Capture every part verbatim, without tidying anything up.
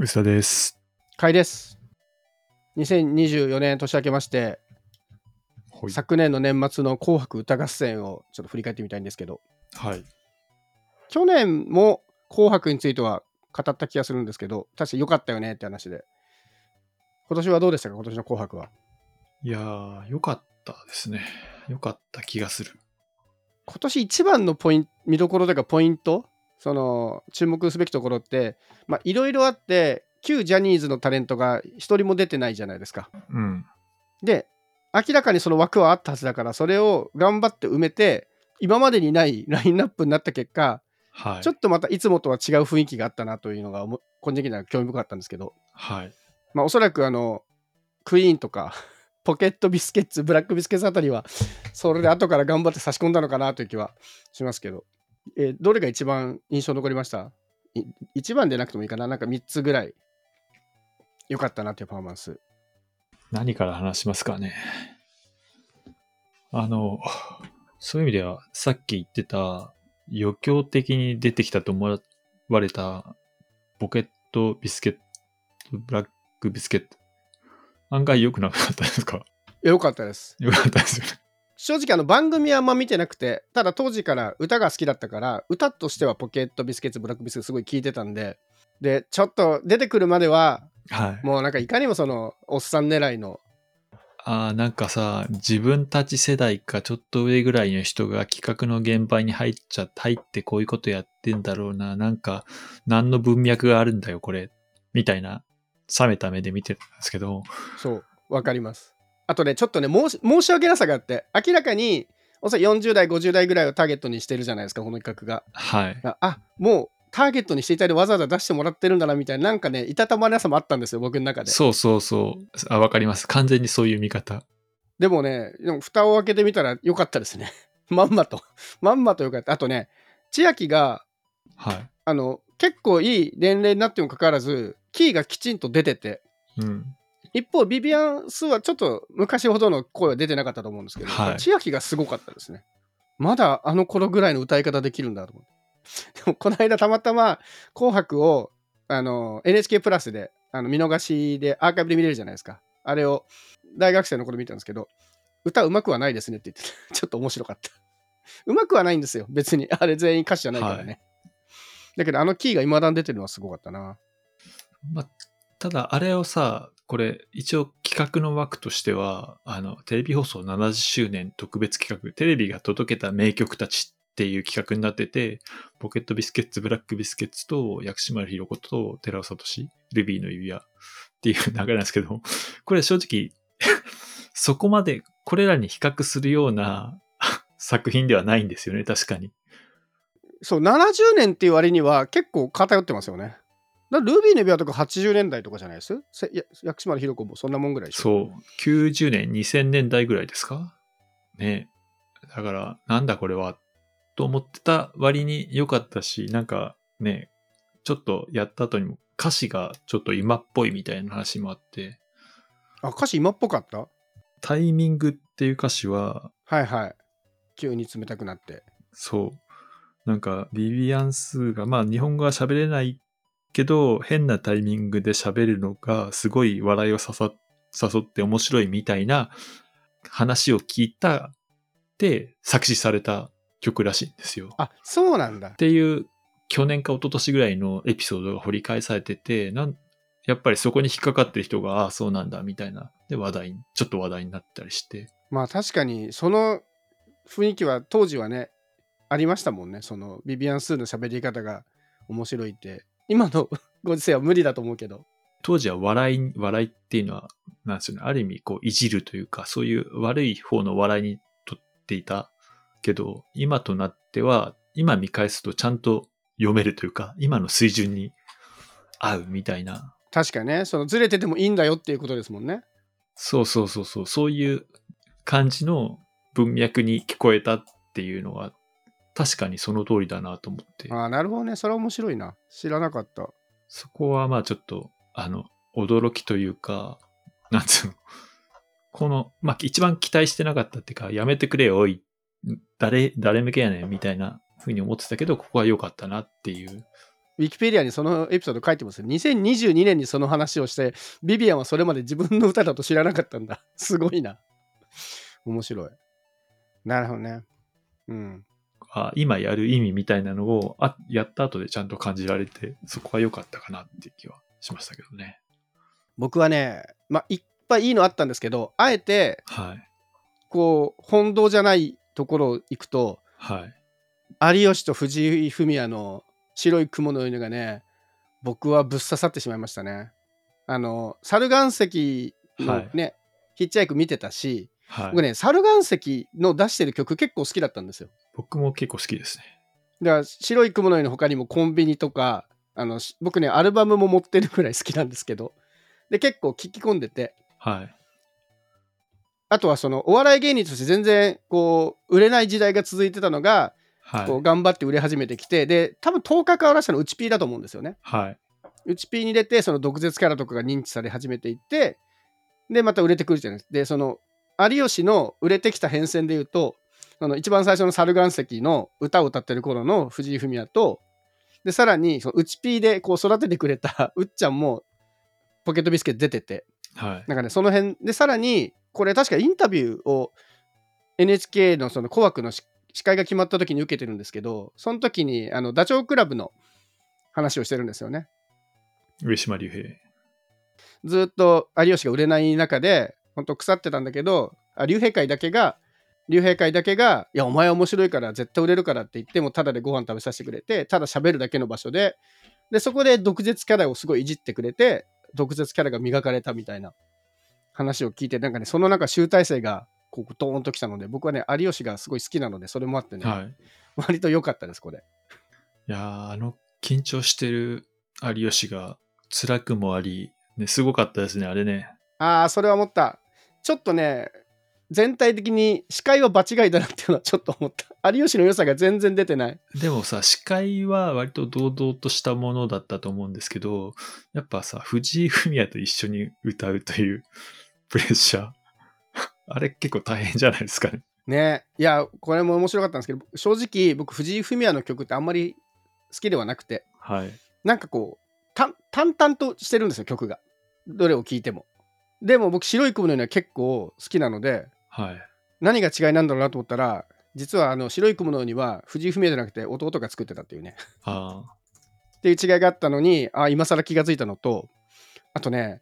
薄田です。かいです。にせんにじゅうよねん年明けまして、はい、昨年の年末の紅白歌合戦をちょっと振り返ってみたいんですけど、はい、去年も紅白については語った気がするんですけど、確かに良かったよねって話で、今年はどうでしたか？今年の紅白は。いやー、良かったですね。良かった気がする。今年一番のポイン見どころというかポイント、その注目すべきところっていろいろあって、旧ジャニーズのタレントが一人も出てないじゃないですか、うん、で明らかにその枠はあったはずだから、それを頑張って埋めて今までにないラインナップになった結果、はい、ちょっとまたいつもとは違う雰囲気があったなというのが個人的には興味深かったんですけど、はい、まあ、おそらくあのクイーンとかポケットビスケッツ、ブラックビスケッツあたりはそれで後から頑張って差し込んだのかなという気はしますけど、えー、どれが一番印象残りました？一番でなくてもいいかな、なんかみっつぐらい良かったなというパフォーマンス。何から話しますかね。あのそういう意味ではさっき言ってた余興的に出てきたと思われたポケットビスケット、ブラックビスケット、案外良くなかったですか？良かったです。良かったですよね。正直あの番組はあんま見てなくて、ただ当時から歌が好きだったから、歌としてはポケットビスケッツ、ブラックビスケッツすごい聞いてたんで、でちょっと出てくるまでは、はい、もうなんかいかにもそのおっさん狙いの、あーなんかさ、自分たち世代かちょっと上ぐらいの人が企画の現場に入っちゃって、入ってこういうことやってんだろうな、なんか何の文脈があるんだよこれみたいな。冷めた目で見てたんですけど、そうわかります。あとね、ちょっとね申し、申し訳なさがあって、明らかにおそらくよんじゅう代ごじゅう代ぐらいをターゲットにしてるじゃないですかこの企画が、はい、 あ, あもうターゲットにしていたりわざわざ出してもらってるんだなみたいな、なんかねいたたまれなさもあったんですよ僕の中で。そうそうそう、あわかります、完全にそういう見方。でもね、でも蓋を開けてみたら良かったですねまんまとまんまと良かった。あとね、千秋が、はい、あの結構いい年齢になってもかかわらずキーがきちんと出てて、うん、一方ビビアンスはちょっと昔ほどの声は出てなかったと思うんですけど、はい、千秋がすごかったですね。まだあの頃ぐらいの歌い方できるんだと思って。でもこの間たまたま紅白をあの エヌエイチケー プラスであの見逃しでアーカイブで見れるじゃないですか。あれを大学生の頃見たんですけど、歌うまくはないですねって言ってたちょっと面白かった。うまくはないんですよ別に、あれ全員歌手じゃないからね、はい、だけどあのキーが未だに出てるのはすごかったな。まあ、ただあれをさ、これ一応企画の枠としてはあのテレビ放送ななじゅっしゅうねん特別企画、テレビが届けた名曲たちっていう企画になってて、ポケットビスケッツ、ブラックビスケッツと薬師丸ひろ子と寺尾聡、ルビーの指輪っていう流れなんですけど、これ正直そこまでこれらに比較するような作品ではないんですよね。確かにそう、ななじゅうねんっていう割には結構偏ってますよね。ルビーの指輪とかはちじゅうねんだいとかじゃないです？薬師丸ひろ子もそんなもんぐらいでしょ。そうきゅうじゅうねんにせんねんだいぐらいですかね。だからなんだこれはと思ってた割に良かったし、なんかねちょっとやった後にも歌詞がちょっと今っぽいみたいな話もあって、あ歌詞今っぽかった。タイミングっていう歌詞は、はいはい、急に冷たくなって、そうなんかビビアンスがまあ日本語は喋れないけど変なタイミングで喋るのがすごい笑いを誘って面白いみたいな話を聞いたって作詞された曲らしいんですよ。あ、そうなんだっていう去年か一昨年ぐらいのエピソードが掘り返されてて、なんやっぱりそこに引っかかってる人がああそうなんだみたいなで話題、ちょっと話題になったりして、まあ確かにその雰囲気は当時はねありましたもんね。そのビビアン・スーの喋り方が面白いって今のご時世は無理だと思うけど、当時は笑い、笑いっていうのはなんですよね、ある意味こういじるというかそういう悪い方の笑いにとっていたけど、今となっては今見返すとちゃんと読めるというか今の水準に合うみたいな。確かね、そのずれててもいいんだよっていうことですもんね。そうそうそうそう、そういう感じの文脈に聞こえたっていうのは確かにその通りだなと思って。ああなるほどね、それは面白いな、知らなかった。そこはまあちょっとあの驚きというか、なんつうのこの、まあ、一番期待してなかったっていうか、やめてくれよおい 誰, 誰向けやねんみたいな風に思ってたけど、ここは良かったなっていうウィキペディアにそのエピソード書いてますよ。にせんにじゅうにねんにその話をして、ビビアンはそれまで自分の歌だと知らなかったんだ。すごいな。面白い。なるほどね。うん。あ、今やる意味みたいなのをあやった後でちゃんと感じられて、そこは良かったかなっていう気はしましたけどね。僕はね、まあ、いっぱいいいのあったんですけど、あえて、はい、こう本堂じゃないところ行くと、はい、有吉と藤井フミヤの白い雲の犬がね、僕はぶっ刺さってしまいましたね。あの猿岩石のね、はい、ヒッチハイク見てたし、はい、僕ね猿岩石の出してる曲結構好きだったんですよ。僕も結構好きですね。だから白い雲の犬の他にもコンビニとか、あの僕ねアルバムも持ってるくらい好きなんですけど、で結構聞き込んでて、はい、あとはそのお笑い芸人として全然こう売れない時代が続いてたのが、はい、こう頑張って売れ始めてきて、で多分とおかからしたのうち P だと思うんですよね。はい、うち P に出てその毒舌キャラとかが認知され始めていって、でまた売れてくるじゃないですか。でその有吉の売れてきた変遷でいうと、あの一番最初の猿岩石の歌を歌ってる頃の藤井フミヤと、でさらにそのうち P でこう育ててくれたうっちゃんもポケットビスケット出てて、はい、なんかねその辺でさらにこれ確かインタビューを エヌエイチケー のその紅白の司会が決まった時に受けてるんですけど、その時にあのダチョウ倶楽部の話をしてるんですよね。上島竜兵ずっと有吉が売れない中で本当腐ってたんだけど、あ竜兵会だけが竜兵会だけがいやお前面白いから絶対売れるからって言って、もただでご飯食べさせてくれて、ただ喋るだけの場所で、でそこで毒舌キャラをすごいいじってくれて、毒舌キャラが磨かれたみたいな話を聞いて、なんかねそのなんか集大成がこうドーンときたので、僕はね有吉がすごい好きなので、それもあってね、はい、割と良かったです。これいや、あの緊張してる有吉が辛くもあり、ね、すごかったですねあれね。ああ、それは思った。ちょっとね全体的に司会は場違いだなっていうのはちょっと思った。有吉の良さが全然出てない。でもさ、司会は割と堂々としたものだったと思うんですけど、やっぱさ藤井フミヤと一緒に歌うというプレッシャーあれ結構大変じゃないですかね。ね、いやこれも面白かったんですけど、正直僕藤井フミヤの曲ってあんまり好きではなくて、はい、なんかこう淡々としてるんですよ曲が、どれを聴いても。でも僕白い雲の犬は結構好きなので、はい、何が違いなんだろうなと思ったら、実はあの白い雲のには藤井フミヤじゃなくて弟が作ってたっていうねあっていう違いがあったのに、あ今更気がついたのと、あとね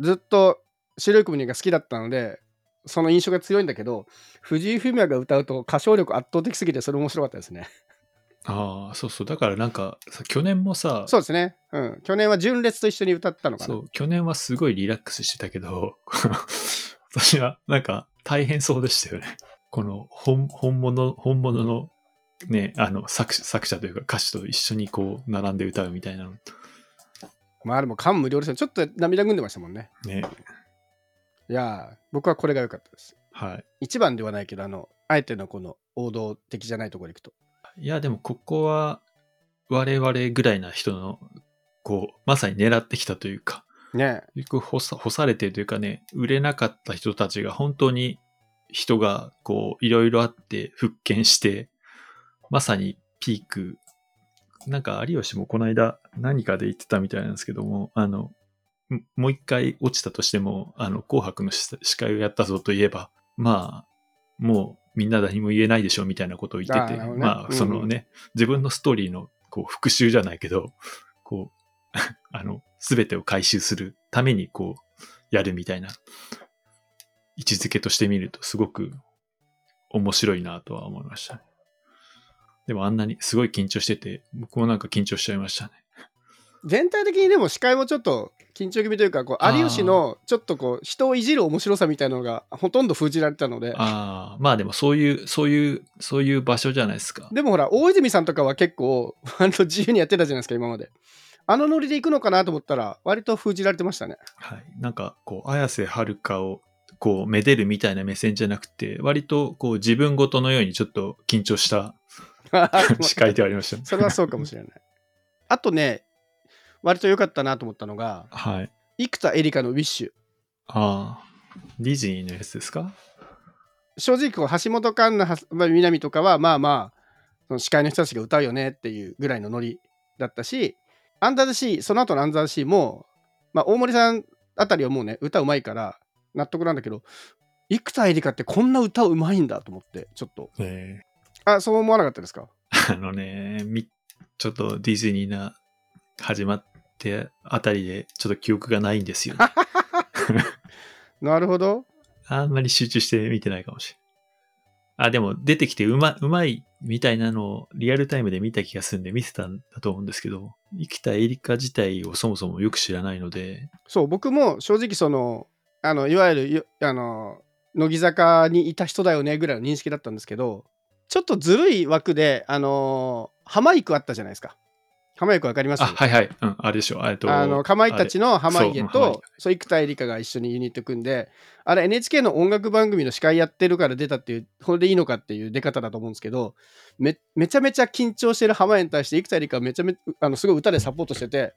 ずっと白い雲の犬が好きだったのでその印象が強いんだけど、藤井フミヤが歌うと歌唱力圧倒的すぎて、それ面白かったですねああ、そうそう、だからなんかさ去年もさ、そうですね、うん、去年は純烈と一緒に歌ったのかな。そう、去年はすごいリラックスしてたけど私はなんか大変そうでしたよね。この 本, 本物本物のね、あの 作, 作者というか歌手と一緒にこう並んで歌うみたいなの。まあでも感無量ですよ。ちょっと涙ぐんでましたもんね。ね。いや僕はこれが良かったです。はい。一番ではないけど、あのあえてのこの王道的じゃないところに行くと。いやでもここは我々ぐらいな人のこうまさに狙ってきたというか。ね、干さ、干されてるというかね、売れなかった人たちが本当に人がこういろいろあって復権して、まさにピーク、なんか有吉もこの間何かで言ってたみたいなんですけども、あのもう一回落ちたとしても、あの紅白の司会をやったぞといえば、まあもうみんな何も言えないでしょみたいなことを言ってて、あ、ね、まあそのね、うん、自分のストーリーのこう復習じゃないけど、こうあの全てを回収するためにこうやるみたいな位置づけとして見ると、すごく面白いなとは思いましたね。でもあんなにすごい緊張してて、僕もなんか緊張しちゃいましたね。全体的にでも司会もちょっと緊張気味というか、こう有吉のちょっとこう人をいじる面白さみたいなのがほとんど封じられたので、あまあでもそういうそういうそういう場所じゃないですか。でもほら大泉さんとかは結構あの自由にやってたじゃないですか今まで。あのノリで行くのかなと思ったら割と封じられてましたね。はい、なんかこう綾瀬はるかをこうめでるみたいな目線じゃなくて、割とこう自分ごとのようにちょっと緊張した司会ではありました、ね、それはそうかもしれないあとね割と良かったなと思ったのが、はい、生田絵梨花のウィッシュ。ああ、ディズニーのやつですか。正直こう橋本環奈、南とかはまあまあその司会の人たちが歌うよねっていうぐらいのノリだったし、アンダー・ザ・シー、その後のアンダー・ザ・シーも、まあ、大森さんあたりはもうね、歌うまいから納得なんだけど、生田絵梨花ってこんな歌うまいんだと思って、ちょっと。へー。あ、そう思わなかったですか？あのね、み、ちょっとディズニーな始まってあたりで、ちょっと記憶がないんですよね。なるほど。あんまり集中して見てないかもしれない。あ、でも出てきてうま、うまいみたいなのをリアルタイムで見た気がするんで見せたんだと思うんですけど、生田絵梨花自体をそもそもよく知らないので。そう、僕も正直その、あの、いわゆる、あの、乃木坂にいた人だよねぐらいの認識だったんですけど、ちょっとずるい枠で、あの、浜井くあったじゃないですか。浜井くわかります？あ、はいはい。うん、あれでしょ。あれと、あの、かまいたちの濱家と、そう、生田絵梨花が一緒にユニット組んで、あれ エヌエイチケー の音楽番組の司会やってるから出たっていう、これでいいのかっていう出方だと思うんですけど、め、めちゃめちゃ緊張してる濱家に対して、生田絵梨花めちゃめちゃ、あの、すごい歌でサポートしてて、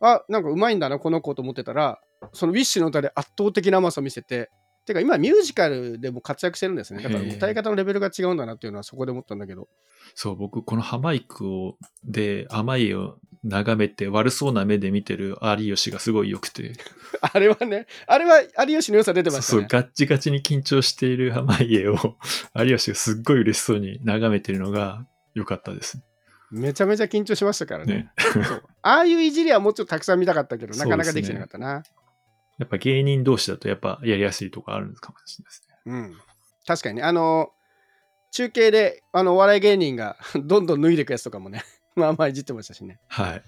あ、なんかうまいんだな、この子と思ってたら、そのウィッシュの歌で圧倒的な甘さ見せて、てか今ミュージカルでも活躍してるんですね。だから歌い方のレベルが違うんだなっていうのはそこで思ったんだけど。そう、僕この浜井くをで濱家を眺めて悪そうな目で見てる有吉がすごい良くて。あれはね、あれは有吉の良さ出てましたね。そう、ガッチガチに緊張している濱家を有吉がすっごい嬉しそうに眺めてるのが良かったです。めちゃめちゃ緊張しましたからね。ねそうああいういじりはもうちょっとたくさん見たかったけど、なかなかできてなかったな。やっぱ芸人同士だとやっぱやりやすいとかあるんですかもしれないですね。うん。確かにね。あの、中継で、あの、お笑い芸人がどんどん脱いでいくやつとかもね、まあまあいじってましたしね。はい。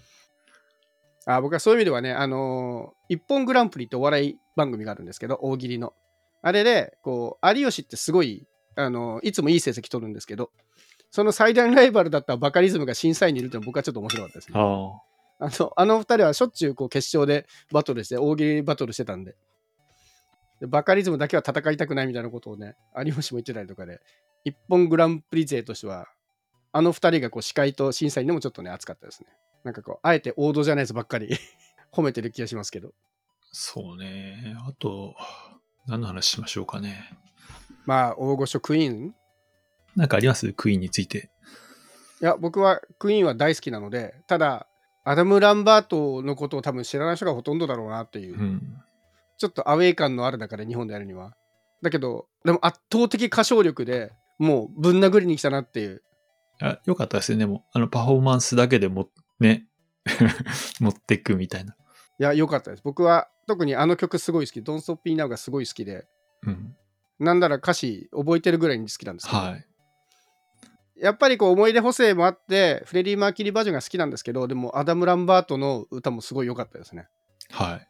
あ、僕はそういう意味ではね、あの、一本グランプリってお笑い番組があるんですけど、大喜利の。あれで、こう、有吉ってすごい、あの、いつもいい成績取るんですけど、その最大のライバルだったバカリズムが審査員にいるってのは僕はちょっと面白かったですね。ああ。あの、あの二人はしょっちゅうこう決勝でバトルして、大喜利バトルしてたんで、でバカリズムだけは戦いたくないみたいなことをね、有吉も言ってたりとかで、一本グランプリ勢としては、あの二人がこう司会と審査員でもちょっとね、熱かったですね。なんかこう、あえて王道じゃないやつばっかり褒めてる気がしますけど。そうね。あと、何の話しましょうかね。まあ、大御所クイーンなんかあります？クイーンについて。いや、僕はクイーンは大好きなので、ただ、アダム・ランバートのことを多分知らない人がほとんどだろうなっていう、うん、ちょっとアウェイ感のある中で日本でやるにはだけど、でも圧倒的歌唱力でもうぶん殴りに来たなっていう。あ、よかったですよね。もうあのパフォーマンスだけでもね持ってくみたいな。いや、よかったです。僕は特にあの曲すごい好き、Don't Stop Me Now がすごい好きで、うん、なんだら歌詞覚えてるぐらいに好きなんですけど、はい、やっぱりこう思い出補正もあってフレディ・マーキュリーバージョンが好きなんですけど、でもアダム・ランバートの歌もすごい良かったですね。はい。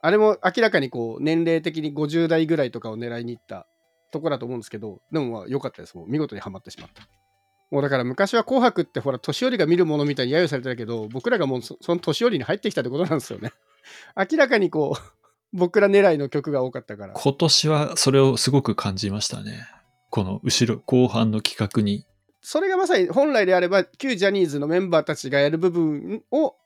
あれも明らかにこう年齢的にごじゅう代ぐらいとかを狙いに行ったとこだと思うんですけど、でも良かったです。もう見事にハマってしまった。もうだから昔は紅白ってほら年寄りが見るものみたいに揶揄されてたけど、僕らがもう そ, その年寄りに入ってきたってことなんですよね。明らかにこう僕ら狙いの曲が多かったから、今年はそれをすごく感じましたね。この後ろ後半の企画にそれがまさに本来であれば旧ジャニーズのメンバーたちがやる部分を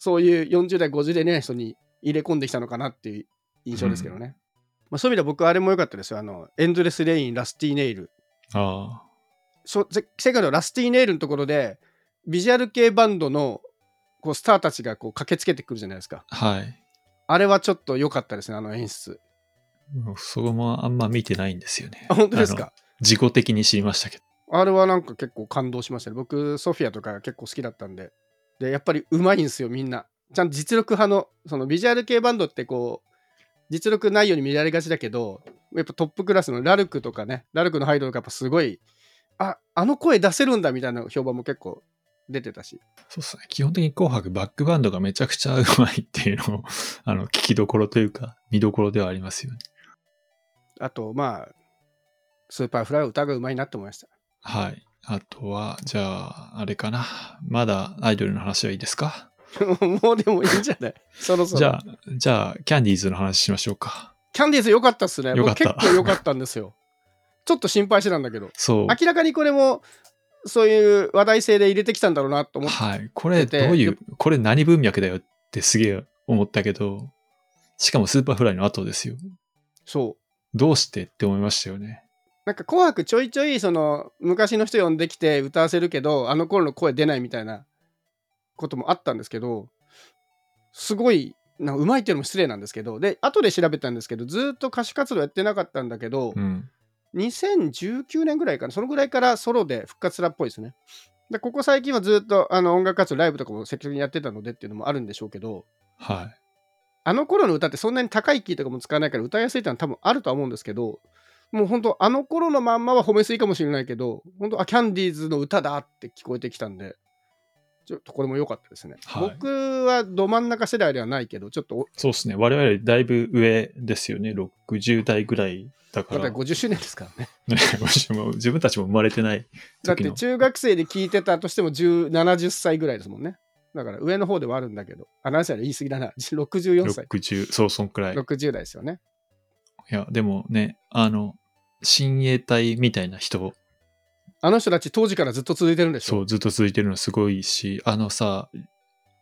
そういうよんじゅう代ごじゅう代の人に入れ込んできたのかなっていう印象ですけどね、うん。まあ、そういう意味では僕はあれも良かったですよ。あのエンドレスレイン、ラスティーネイル。ああ。そ世界のラスティーネイルのところでビジュアル系バンドのこうスターたちがこう駆けつけてくるじゃないですか。はい。あれはちょっと良かったですね、あの演出。そこもあんま見てないんですよね。あ、本当ですか。自己的に知りましたけど。あれはなんか結構感動しましたね。僕ソフィアとか結構好きだったんで、でやっぱりうまいんですよみんな。ちゃんと実力派のそのビジュアル系バンドってこう実力ないように見られがちだけど、やっぱトップクラスのラルクとかね、ラルクのハイドとかやっぱすごい、ああの声出せるんだみたいな評判も結構出てたし。そうですね。基本的に紅白バックバンドがめちゃくちゃうまいっていうのをあの聞きどころというか見どころではありますよね。あとまあスーパーフライ歌がうまいなと思いました。はい。あとは、じゃあ、あれかな。まだアイドルの話はいいですか？もうでもいいんじゃない？そろそろ。じゃあ、じゃあ、キャンディーズの話しましょうか。キャンディーズ良かったっすね。僕結構良かったんですよ。ちょっと心配してたんだけど。そう。明らかにこれも、そういう話題性で入れてきたんだろうなと思ってて。はい。これ、どういう、これ何文脈だよってすげえ思ったけど、しかもスーパーフライの後ですよ。そう。どうしてって思いましたよね。なんか紅白ちょいちょいその昔の人呼んできて歌わせるけどあの頃の声出ないみたいなこともあったんですけど、すごいなんかうまいっていうのも失礼なんですけど、で後で調べたんですけど、ずっと歌手活動やってなかったんだけど、うん、にせんじゅうきゅうねんぐらいかな、そのぐらいからソロで復活したっぽいですね。でここ最近はずっとあの音楽活動、ライブとかも積極的にやってたのでっていうのもあるんでしょうけど、はい、あの頃の歌ってそんなに高いキーとかも使わないから歌いやすいってのは多分あるとは思うんですけど、もう本当あの頃のまんまは褒めすぎかもしれないけど、本当あキャンディーズの歌だって聞こえてきたんで、ちょっとこれも良かったですね、はい、僕はど真ん中世代ではないけど、ちょっとそうですね、我々だいぶ上ですよね、ろくじゅう代ぐらいだから、だからごじゅっしゅうねんですからね自分たちも生まれてない時の、だって中学生で聞いてたとしてもななじゅっさいぐらいですもんね。だから上の方ではあるんだけど、あ、何歳で言い過ぎだな、ろくじゅうよんさい、ろくじゅう、そう、そんくらいろくじゅう代ですよね。いやでもね、あの親衛隊みたいな人、あの人たち当時からずっと続いてるんでしょ。そう、ずっと続いてるのすごいし、あのさ、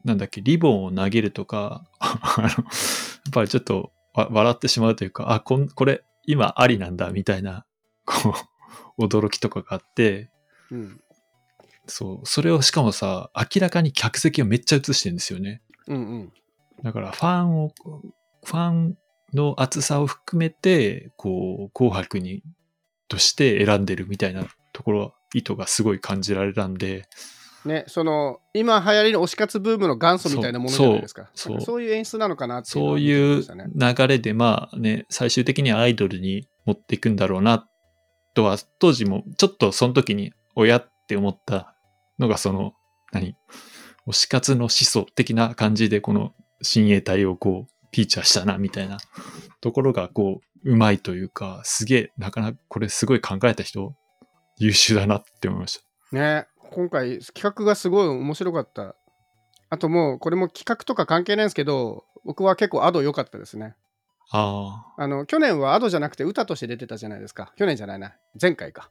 なんだっけ、リボンを投げるとかあのやっぱりちょっと笑ってしまうというか、あ、こん、これ今ありなんだみたいな、こう驚きとかがあって、うん、そう、それをしかもさ、明らかに客席をめっちゃ映してるんですよね、うんうん、だからファンをファンの厚さを含めてこう紅白にとして選んでるみたいなところ、意図がすごい感じられたんで、ね、その今流行りの推し活ブームの元祖みたいなものじゃないですか。そう、そう、なんかそういう演出なのかなっていうのを見てましたね。そういう流れで、まあね、最終的にアイドルに持っていくんだろうなとは、当時もちょっとその時に親って思ったのが、その何推し活の思想的な感じで、この親衛隊をこうフィーチャーしたなみたいなところがこううまいというか、すげえ、なかなかこれすごい考えた人優秀だなって思いましたね。今回企画がすごい面白かった。あと、もうこれも企画とか関係ないんですけど、僕は結構アド良かったですね。ああ、あの去年はアドじゃなくて歌として出てたじゃないですか。去年じゃないな、前回か、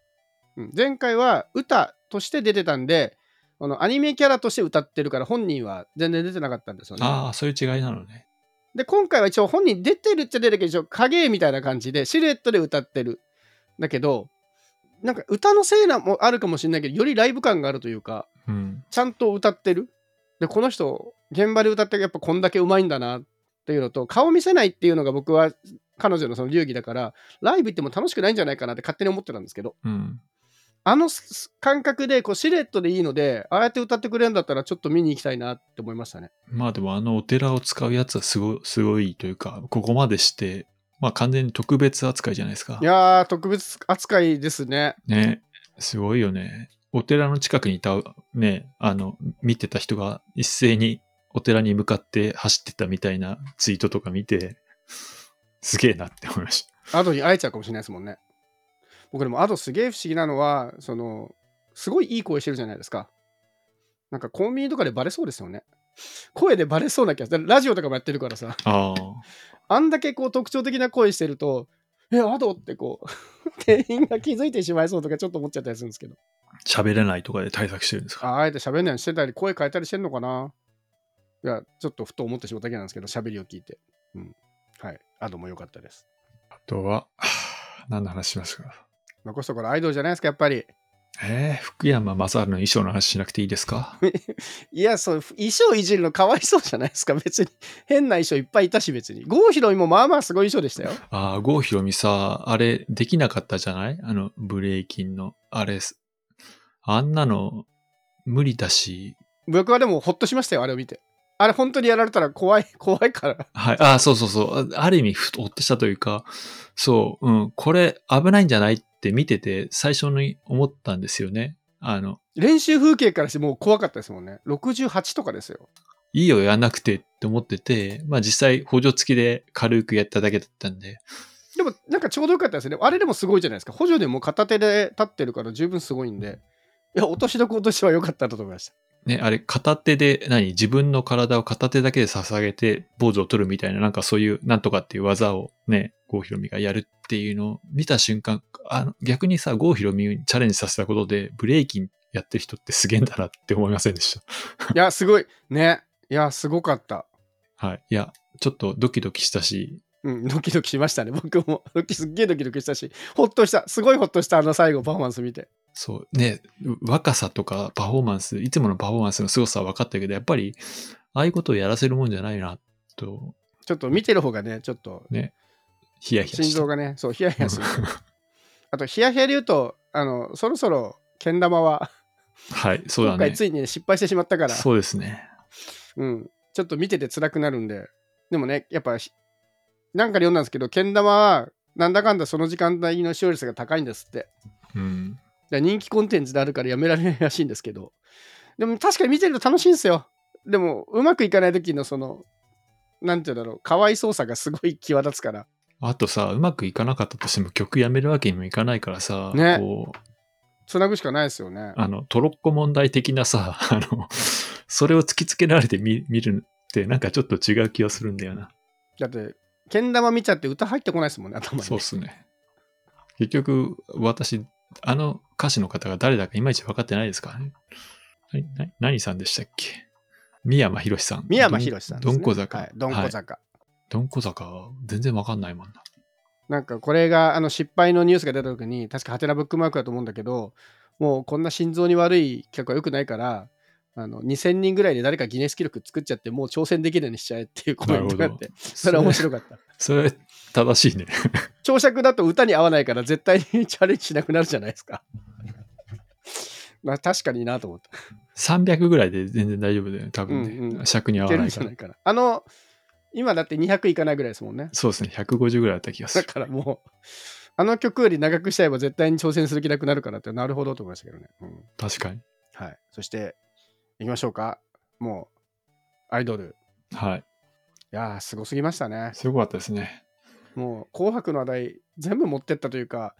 うん、前回は歌として出てたんで、あのアニメキャラとして歌ってるから本人は全然出てなかったんですよね。ああ、そういう違いなのね。で今回は一応本人出てるっちゃ出てるけど、一応影みたいな感じでシルエットで歌ってるだけど、なんか歌のせいなもあるかもしれないけど、よりライブ感があるというか、うん、ちゃんと歌ってる。でこの人現場で歌ってやっぱこんだけうまいんだなっていうのと、顔見せないっていうのが僕は彼女のその流儀だから、ライブ行っても楽しくないんじゃないかなって勝手に思ってたんですけど、うん、あの感覚でこうシルエットでいいので、ああやって歌ってくれるんだったらちょっと見に行きたいなって思いましたね。まあでもあのお寺を使うやつはすごい、すごいというか、ここまでしてまあ完全に特別扱いじゃないですか。いやー、特別扱いですね。ね、すごいよね。お寺の近くにいたね、あの見てた人が一斉にお寺に向かって走ってたみたいなツイートとか見て、すげえなって思いました。アドに会えちゃうかもしれないですもんね。僕でもアドすげえ不思議なのは、そのすごいいい声してるじゃないですか。なんかコンビニとかでバレそうですよね。声でバレそうな気がする。ラジオとかもやってるからさ、 あ, あんだけこう特徴的な声してると、え、アドってこう店員が気づいてしまいそうとかちょっと思っちゃったりするんですけど。喋れないとかで対策してるんですか。 あ, あえて喋れないようにしてたり、声変えたりしてるのかな。いや、ちょっとふと思ってしまっただけなんですけど、喋りを聞いて、うん、はい、アドも良かったです。あとは何の話しますか。残すところアイドルじゃないですか、やっぱり。えー、福山雅治の衣装の話しなくていいですかいや、そう、衣装いじるのかわいそうじゃないですか。別に変な衣装いっぱいいたし、別に郷ひろみもまあまあすごい衣装でしたよ。ああ、郷ひろみさ、あれできなかったじゃない、あのブレイキンのあれ、あんなの無理だし。僕はでもほっとしましたよ、あれを見て。あれ本当にやられたら怖い、怖いからはい、ああ、そうそうそう、ある意味ほっとしたというか、そう、うん、これ危ないんじゃないって見てて最初に思ったんですよね。あの練習風景からしてもう怖かったですもんね。ろくじゅうはちとかですよ。いいよ、やんなくてって思ってて、まあ実際補助付きで軽くやっただけだったんで。でもなんかちょうどよかったですね。あれでもすごいじゃないですか。補助でも片手で立ってるから十分すごいんで、いや、落としどころとしては良かったと思いましたね。あれ片手で、何、自分の体を片手だけで捧げてポーズを取るみたいな、なんかそういうなんとかっていう技をね、郷ひろみがやるっていうのを見た瞬間、あの逆にさ、郷ひろみにチャレンジさせたことでブレイキンやってる人ってすげえんだなって思いませんでしたいや、すごいね。いや、すごかったはい。いや、ちょっとドキドキしたし、うん、ドキドキしましたね。僕もすっげえドキドキしたし、ほっとした、すごいほっとした。あの最後パフォーマンス見てそうね、若さとかパフォーマンス、いつものパフォーマンスの凄さは分かったけど、やっぱりああいうことをやらせるもんじゃないなと、ちょっと見てる方がね、ちょっとね、ヒヤヒヤ、心臓がね、そうヒヤヒヤする。あとヒヤヒヤで言うと、あのそろそろけん玉ははいそうだね、今回ついに、ね、失敗してしまったから、そうですね、うん、ちょっと見てて辛くなるんで、でもね、やっぱなんかで読んだんですけど、けん玉はなんだかんだその時間帯の視聴率が高いんですって、うん、人気コンテンツであるからやめられないらしいんですけど、でも確かに見てると楽しいんですよ。でもうまくいかない時のそのなんていうんだろう、かわいそうさがすごい際立つから。あとさ、うまくいかなかったとしても曲やめるわけにもいかないからさ、ね、こうつなぐしかないですよね。あのトロッコ問題的なさ、あのそれを突きつけられて 見, 見るってなんかちょっと違う気がするんだよな。だってけん玉見ちゃって歌入ってこないですもんね、頭に。そうっすね。結局私あの歌手の方が誰だかいまいち分かってないですからね。何, 何さんでしたっけ？三山ひろしさん。三山ひろしさんですね。どんこ坂。はい、どんこ坂。はい、どんこ坂は全然分かんないもんな。なんかこれがあの失敗のニュースが出た時に、確かハテナブックマークだと思うんだけど、もうこんな心臓に悪い企画は良くないから、あのにせんにんぐらいで誰かギネス記録作っちゃって、もう挑戦できるようにしちゃえっていうコメントがあって、それは面白かった。それ正しいね。長尺だと歌に合わないから絶対にチャレンジしなくなるじゃないですか。まあ確かになと思った。さんびゃくぐらいで全然大丈夫だよね多分ね、うんうん、尺に合わないからいけるんじゃないかな。あの今だってにひゃくいかないぐらいですもんね。そうですね、ひゃくごじゅうぐらいだった気がする。だからもうあの曲より長くしちゃえば絶対に挑戦する気なくなるからって、なるほどと思いましたけどね、うん、確かに。はい、そしていきましょうか、もうアイドル。はい、いやーすごすぎましたね。すごかったですね。もう紅白の話題全部持ってったというか、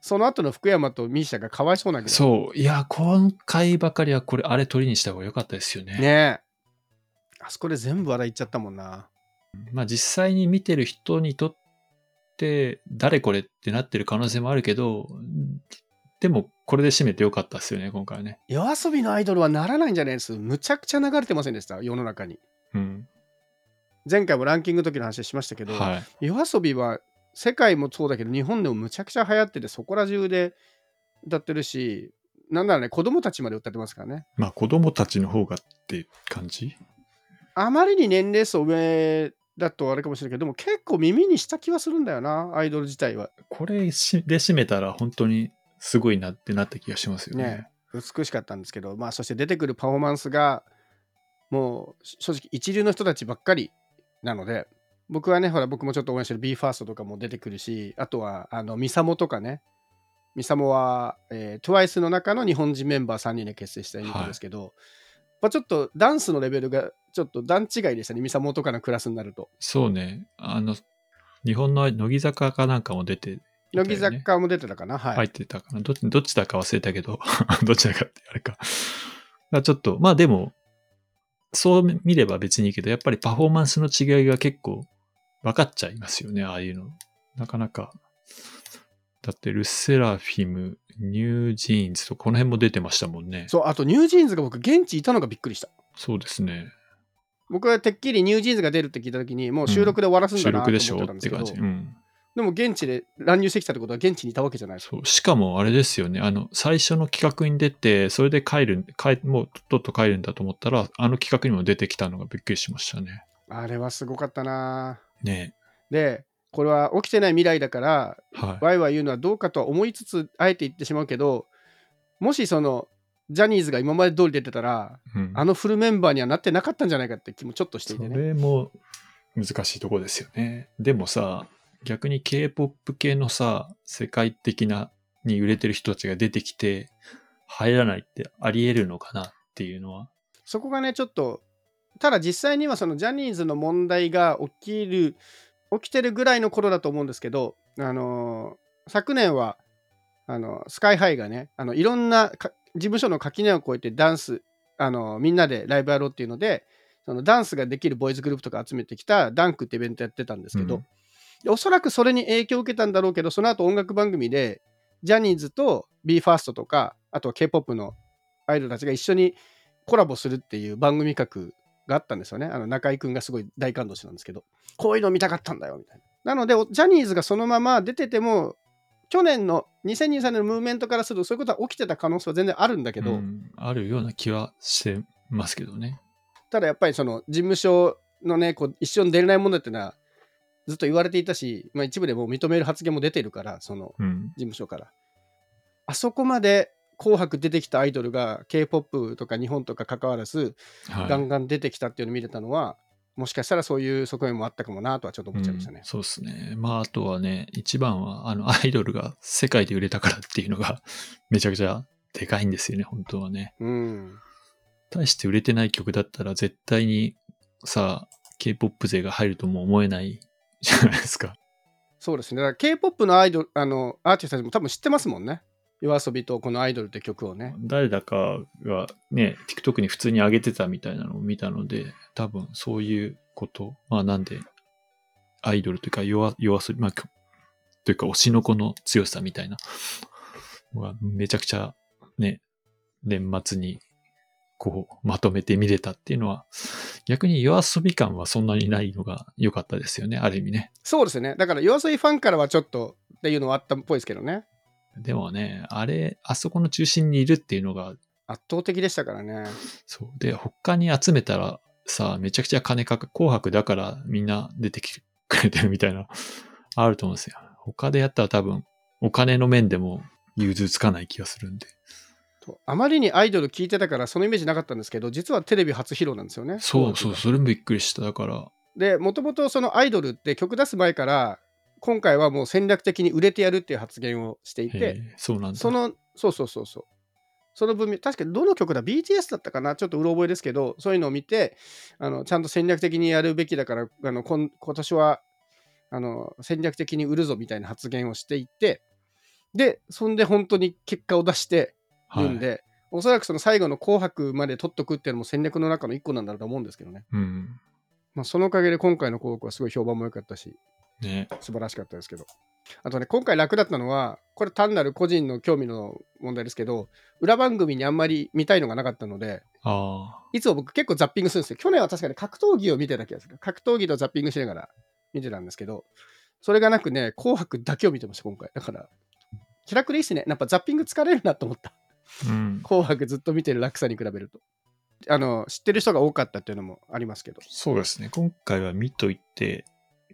その後の福山とミシャがかわいそうなぐらい。そう、いや今回ばかりはこれあれ取りにした方が良かったですよね。ねえ、あそこで全部話題いっちゃったもんな。まあ、実際に見てる人にとって誰これってなってる可能性もあるけど、でもこれで締めてよかったですよね今回ね。YOASOBIのアイドルはならないんじゃないです。むちゃくちゃ流れてませんでした世の中に、うん、前回もランキングの時の話しましたけど、はい、YOASOBIは世界もそうだけど日本でもむちゃくちゃ流行ってて、そこら中で歌ってるし、なんならね子供たちまで歌ってますからね。まあ子供たちの方がって感じ、あまりに年齢層上だとあれかもしれないけど、でも結構耳にした気はするんだよなアイドル自体は。これで締めたら本当にすごいなってなった気がしますよ ね, ね美しかったんですけど、まあそして出てくるパフォーマンスがもう正直一流の人たちばっかりなので、僕はねほら僕もちょっと応援してる BE:FIRST とかも出てくるし、あとはあのミサモとかね。ミサモは、えー、トゥワイス の中の日本人メンバーさんにんで結成したユニットですけど、はい、まあ、ちょっとダンスのレベルがちょっと段違いでしたね、ミサモとかのクラスになると。そうね、あの日本の乃木坂かなんかも出て、ね、乃木坂も出てたかな、はい、入ってたかな、どっち、どっちだか忘れたけどどっちだかってあれかちょっとまあでもそう見れば別にいいけど、やっぱりパフォーマンスの違いが結構分かっちゃいますよね、ああいうのなかなか。だってルセラフィム、ニュージーンズとこの辺も出てましたもんね。そう、あとニュージーンズが僕現地いたのがびっくりした。そうですね、僕はてっきりニュージーンズが出るって聞いたときにもう収録で終わらすんだなと思ってたんですけど、うん、収録でしょって感じ、うん、でも現地で乱入してきたってことは現地にいたわけじゃないですか。そうしかもあれですよね、あの最初の企画に出てそれで帰る帰もうとっと帰るんだと思ったら、あの企画にも出てきたのがびっくりしましたね。あれはすごかったな、ね、でこれは起きてない未来だから、はい、ワイワイ言うのはどうかとは思いつつあえて言ってしまうけど、もしそのジャニーズが今まで通り出てたら、うん、あのフルメンバーにはなってなかったんじゃないかって気もちょっとしていてね。それも難しいとこですよね。でもさ、逆に K-ポップ 系のさ世界的なに売れてる人たちが出てきて入らないってありえるのかなっていうのは、そこがねちょっと。ただ実際にはそのジャニーズの問題が起きる起きてるぐらいの頃だと思うんですけど、あのー、昨年はあの スカイハイ がね、あのいろんな事務所の垣根を越えてダンス、あのー、みんなでライブやろうっていうので、そのダンスができるボーイズグループとか集めてきたダンクってイベントやってたんですけど、うん、でおそらくそれに影響を受けたんだろうけど、その後音楽番組でジャニーズと BE:FIRST とかあとは K-ポップ のアイドルたちが一緒にコラボするっていう番組企画があったんですよね。あの中井くんがすごい大感動してたんですけど、こういうの見たかったんだよみたいな。なのでジャニーズがそのまま出てても去年のにせんにじゅうさんねんのムーブメントからするとそういうことは起きてた可能性は全然あるんだけど、うん、あるような気はしてますけどね。ただやっぱりその事務所のねこう一生に出れないものっていうのはずっと言われていたし、まあ、一部でも認める発言も出てるからその事務所から、うん、あそこまで紅白出てきたアイドルが K-ポップ とか日本とか関わらず、はい、ガンガン出てきたっていうのを見れたのはもしかしたらそういう側面もあったかもなとはちょっと思っちゃいましたね、うん、そうですね。まああとはね一番はあのアイドルが世界で売れたからっていうのがめちゃくちゃでかいんですよね本当はね、うん、大して売れてない曲だったら絶対にさ K-ポップ 勢が入るとも思えないじゃないですか。そうですね。だから K-ポップ のアイドルあのアーティストたちも多分知ってますもんね。YOASOBIとこのアイドルって曲をね誰だかがね TikTok に普通に上げてたみたいなのを見たので多分そういうことまあなんでアイドルというかYOASOBIまあというか推しの子の強さみたいなめちゃくちゃね年末にこうまとめて見れたっていうのは逆にYOASOBI感はそんなにないのが良かったですよねある意味ね。そうですね。だからYOASOBIファンからはちょっとっていうのはあったっぽいですけどね。でもね、あれ、あそこの中心にいるっていうのが圧倒的でしたからね。そう。で、他に集めたらさ、めちゃくちゃ金かか、紅白だからみんな出てきてくれてるみたいな、あると思うんですよ。他でやったら多分、お金の面でも融通つかない気がするんで。あまりにアイドル聞いてたから、そのイメージなかったんですけど、実はテレビ初披露なんですよね。そうそう、それもびっくりした。だから。で、もともとそのアイドルって曲出す前から、今回はもう戦略的に売れてやるっていう発言をしていて、そうなんだ。そのそうそうそうそうその文明確かにどの曲だ ビーティーエス だったかなちょっとうろ覚えですけどそういうのを見てあのちゃんと戦略的にやるべきだからあのこん今年はあの戦略的に売るぞみたいな発言をしていてでそんで本当に結果を出してるんで、はい、おそらくその最後の紅白まで取っとくっていうのも戦略の中の一個なんだろうと思うんですけどね、うんまあ、そのおかげで今回の広告はすごい評判も良かったしね、素晴らしかったですけどあとね今回楽だったのはこれ単なる個人の興味の問題ですけど裏番組にあんまり見たいのがなかったのであいつも僕結構ザッピングするんですよ。去年は確かに格闘技を見てた気がする格闘技とザッピングしながら見てたんですけどそれがなくね紅白だけを見てました今回だから気楽でいいっすね。やっぱザッピング疲れるなと思った、うん、紅白ずっと見てる楽さに比べるとあの知ってる人が多かったっていうのもありますけどそうですね今回は見といて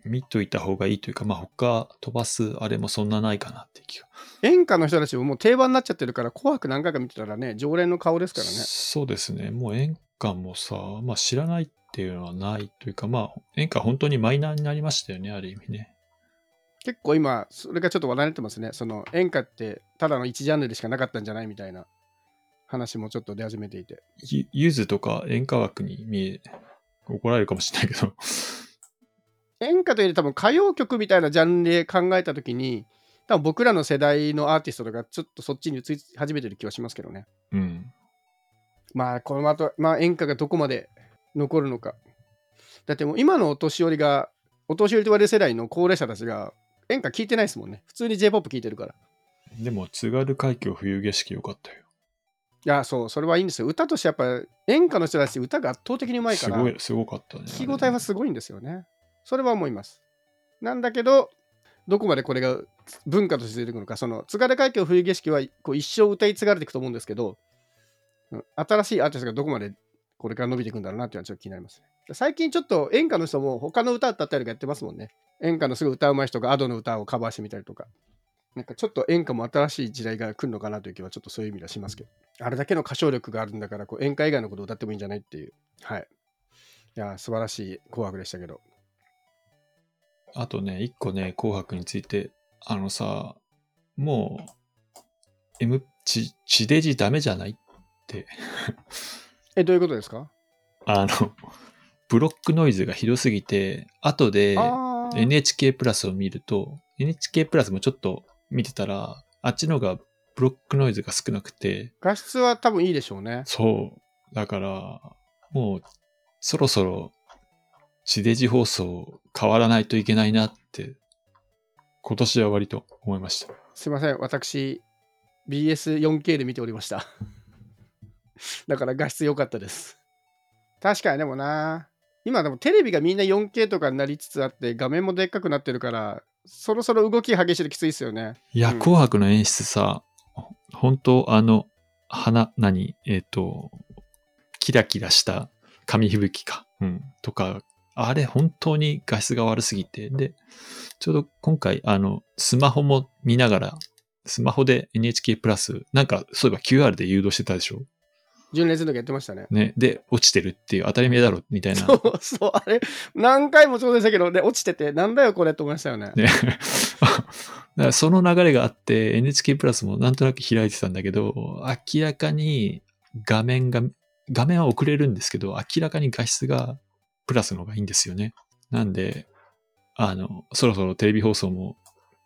見といた方がいいというか、まあ、他飛ばすあれもそんなないかなっていう気が演歌の人たちももう定番になっちゃってるから紅白何回か見てたらね常連の顔ですからね。そうですねもう演歌もさ、まあ、知らないっていうのはないというか、まあ、演歌本当にマイナーになりましたよねある意味ね。結構今それがちょっと話題になってますねその演歌ってただの一ジャンルでしかなかったんじゃないみたいな話もちょっと出始めていてゆずとか演歌枠に見え怒られるかもしれないけど演歌というより多分歌謡曲みたいなジャンルで考えたときに多分僕らの世代のアーティストとかちょっとそっちに移り始めてる気はしますけどね、うん、まあこの後、まあ、演歌がどこまで残るのかだってもう今のお年寄りがお年寄りと言われる世代の高齢者たちが演歌聴いてないですもんね普通に J-ポップ 聴いてるからでも津軽海峡冬景色よかったよ。いやそうそれはいいんですよ歌としてやっぱ演歌の人たち歌が圧倒的にうまいからすごいすごかったね聴き応えはすごいんですよねそれは思います。なんだけど、どこまでこれが文化として出てくるのか、その津軽海峡冬景色はこう一生歌い継がれていくと思うんですけど、新しいアーティストがどこまでこれから伸びていくんだろうなっていうのはちょっと気になりますね。最近ちょっと演歌の人も他の歌だったりとかやってますもんね。演歌のすごい歌うまい人がAdoの歌をカバーしてみたりとか、なんかちょっと演歌も新しい時代が来るのかなという気はちょっとそういう意味ではしますけど、あれだけの歌唱力があるんだからこう演歌以外のことを歌ってもいいんじゃないっていう、はい。いや素晴らしい紅白でしたけど。あとね、一個ね、紅白について、あのさ、もう、M、ち、地デジダメじゃないって。え、どういうことですか？あの、ブロックノイズがひどすぎて、後で エヌエイチケー プラスを見ると、エヌエイチケー プラスもちょっと見てたら、あっちの方がブロックノイズが少なくて。画質は多分いいでしょうね。そう。だから、もう、そろそろ、地デジ放送変わらないといけないなって今年は割と思いました。すいません、私 ビーエスフォーケー で見ておりましただから画質良かったです。確かにでもな今でもテレビがみんな よんケー とかになりつつあって画面もでっかくなってるからそろそろ動き激しいときついですよね。いや、うん、紅白の演出さ、本当あの花何えっ、ー、とキラキラした紙吹雪か、うん、とかあれ本当に画質が悪すぎて、でちょうど今回あのスマホも見ながら、スマホで エヌエイチケー プラスなんかそういえば キューアール で誘導してたでしょ。純烈の時やってましたね。ね、で落ちてるっていう、当たり前だろみたいな。そうそう、あれ何回も挑戦したけど、で落ちててなんだよこれと思いましたよね。ねだからその流れがあって エヌエイチケー プラスもなんとなく開いてたんだけど、明らかに画面が画面は遅れるんですけど、明らかに画質がプラスの方がいいんですよね。なんであのそろそろテレビ放送も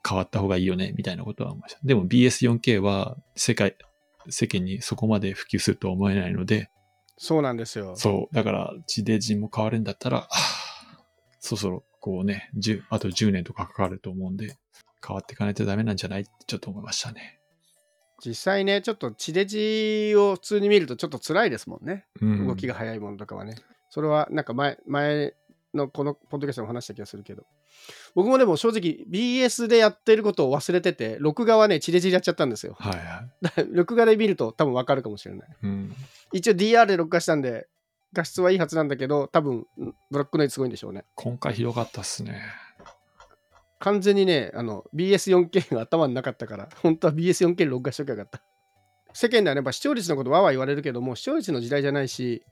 変わった方がいいよねみたいなことは思いました。でも ビーエスフォーケー は世界世間にそこまで普及するとは思えないので。そうなんですよ。そうだから地デジも変わるんだったら、はあ、そろそろこうね、あとじゅうねんとかかかると思うんで、変わっていかないとダメなんじゃないってちょっと思いましたね。実際ね、ちょっと地デジを普通に見るとちょっと辛いですもんね、うん、動きが速いものとかはね。それはなんか 前, 前のこのポッドキャストも話した気がするけど、僕もでも正直 ビーエス でやってることを忘れてて、録画はね地デジでやっちゃったんですよ、はいはい、録画で見ると多分分かるかもしれない、うん、一応 ディーアール で録画したんで画質はいいはずなんだけど、多分ブラックノイズすごいんでしょうね。今回ひどかったっすね。完全にね、あの ビーエスフォーケー が頭になかったから、本当は ビーエスフォーケー で録画しときゃよかった。世間ではね、やっぱ視聴率のことわわ言われるけども、視聴率の時代じゃないし、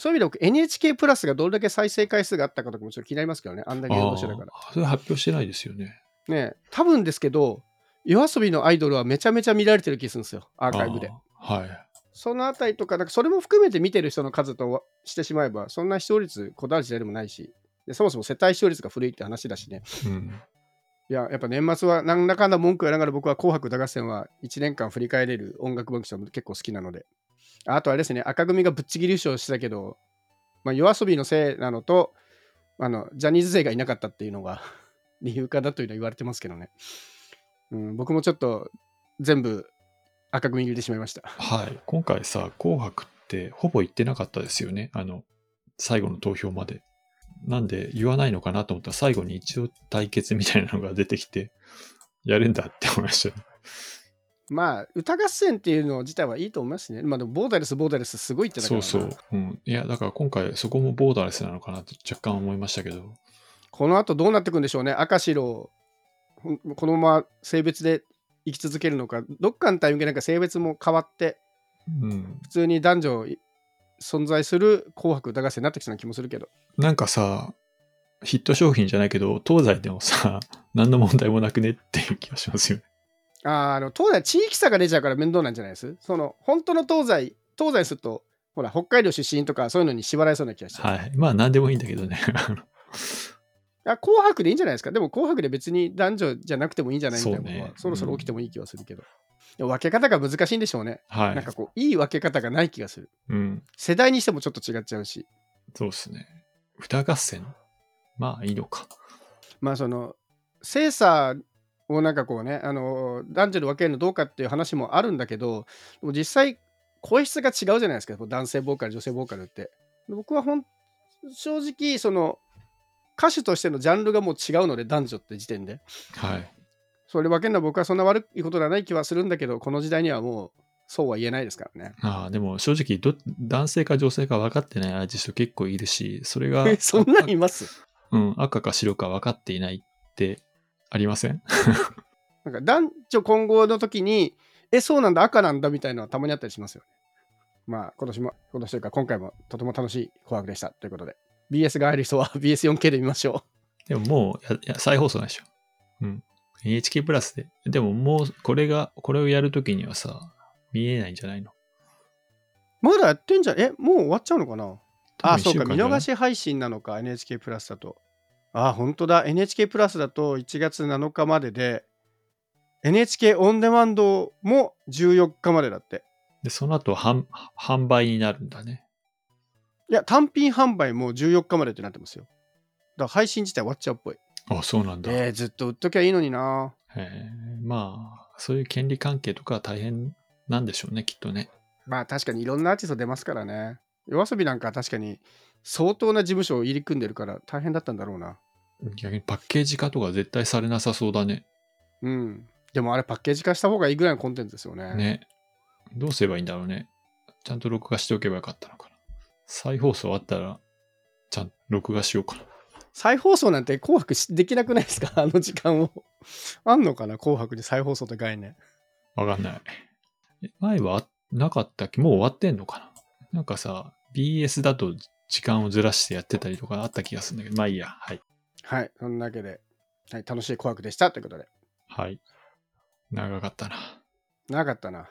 そういう意味で エヌエイチケー プラスがどれだけ再生回数があったかとかもちょっと気になりますけどね。あんだけ言うことだから。それ発表してないですよね。ねえ、多分ですけど、YOASOBIのアイドルはめちゃめちゃ見られてる気がするんですよ、アーカイブで。はい。そのあたりとか、なんかそれも含めて見てる人の数としてしまえば、そんな視聴率こだわる時代でもないし、でそもそも世帯視聴率が古いって話だしね。うん、いや、やっぱ年末はなんだかんだ文句を言いながら、僕は紅白歌合戦はいちねんかん振り返れる音楽番組も結構好きなので。あとあれですね、紅組がぶっちぎり優勝してたけど、まあ、YOASOBIのせいなのと、あのジャニーズ勢がいなかったっていうのが理由かだというのは言われてますけどね、うん、僕もちょっと全部紅組に入れてしまいました、はい、今回さ紅白ってほぼ行ってなかったですよね、あの最後の投票まで。なんで言わないのかなと思ったら、最後に一応対決みたいなのが出てきて、やるんだって思いましたね。まあ歌合戦っていうの自体はいいと思いますね。まあでもボーダレスボーダレスすごいってだけだから。そうそう、うん、いやだから今回そこもボーダレスなのかなと若干思いましたけど、この後どうなってくんでしょうね。赤白このまま性別で生き続けるのか、どっかのタイミングでなんか性別も変わって、うん、普通に男女存在する紅白歌合戦になってきそうな気もするけど、なんかさヒット商品じゃないけど東西でもさ何の問題もなくねっていう気がしますよね。ああの東西地域差が出ちゃうから面倒なんじゃないです？その本当の東西東西するとほら北海道出身とかそういうのに縛られそうな気がして、はい、まあ何でもいいんだけどねあ紅白でいいんじゃないですか。でも紅白で別に男女じゃなくてもいいんじゃないみたいなことは そうね、そろそろ起きてもいい気はするけど、うん、分け方が難しいんでしょうね、はい、なんかこういい分け方がない気がする、うん、世代にしてもちょっと違っちゃうし。そうですね、歌合戦まあいいのか。まあその精査をなんかこうね、あの男女で分けるのどうかっていう話もあるんだけど、でも実際声質が違うじゃないですか、男性ボーカル女性ボーカルって。僕はほん正直その歌手としてのジャンルがもう違うので、男女って時点で、はい、それ分けるのは僕はそんな悪いことではない気はするんだけど、この時代にはもうそうは言えないですからね。ああでも正直ど男性か女性か分かってないアーティスト結構いるし、それがそんなにいます？うん、赤か白か分かっていないってありませんなんか男女混合の時にえそうなんだ赤なんだみたいなのはたまにあったりしますよね。まあ今年も今年というか今回もとても楽しい紅白でしたということで、 ビーエス が入る人は ビーエスフォーケー で見ましょう。でももういや再放送ないでしょ、うん、エヌエイチケー プラスで。でももうこれがこれをやるときにはさ見えないんじゃないの。まだやってんじゃん。えもう終わっちゃうのかな。ああそうか、見逃し配信なのか エヌエイチケー プラスだと。ああ本当だ、 エヌエイチケー プラスだといちがつなのかまでで エヌエイチケー オンデマンドもじゅうよっかまでだって。でその後販売になるんだね。いや単品販売もじゅうよっかまでってなってますよ。だから配信自体終わっちゃうっぽい。あそうなんだ、えー、ずっと売っときゃいいのにな。へえ、まあそういう権利関係とか大変なんでしょうねきっとね。まあ確かにいろんなアーティスト出ますからね。YOASOBIなんか確かに相当な事務所を入り組んでるから大変だったんだろうな。逆にパッケージ化とか絶対されなさそうだね。うん。でもあれパッケージ化した方がいいぐらいのコンテンツですよね。ね。どうすればいいんだろうね。ちゃんと録画しておけばよかったのかな。再放送あったら、ちゃんと録画しようかな。再放送なんて紅白できなくないですか？あの時間を。あんのかな？紅白に再放送って概念。わかんない。前はなかったっけ？もう終わってんのかな？なんかさ、ビーエス だと時間をずらしてやってたりとかあった気がするんだけど、まあいいや。はい。はい。そんなわけで、はい、楽しい紅白でしたということで。はい。長かったな。長かったな。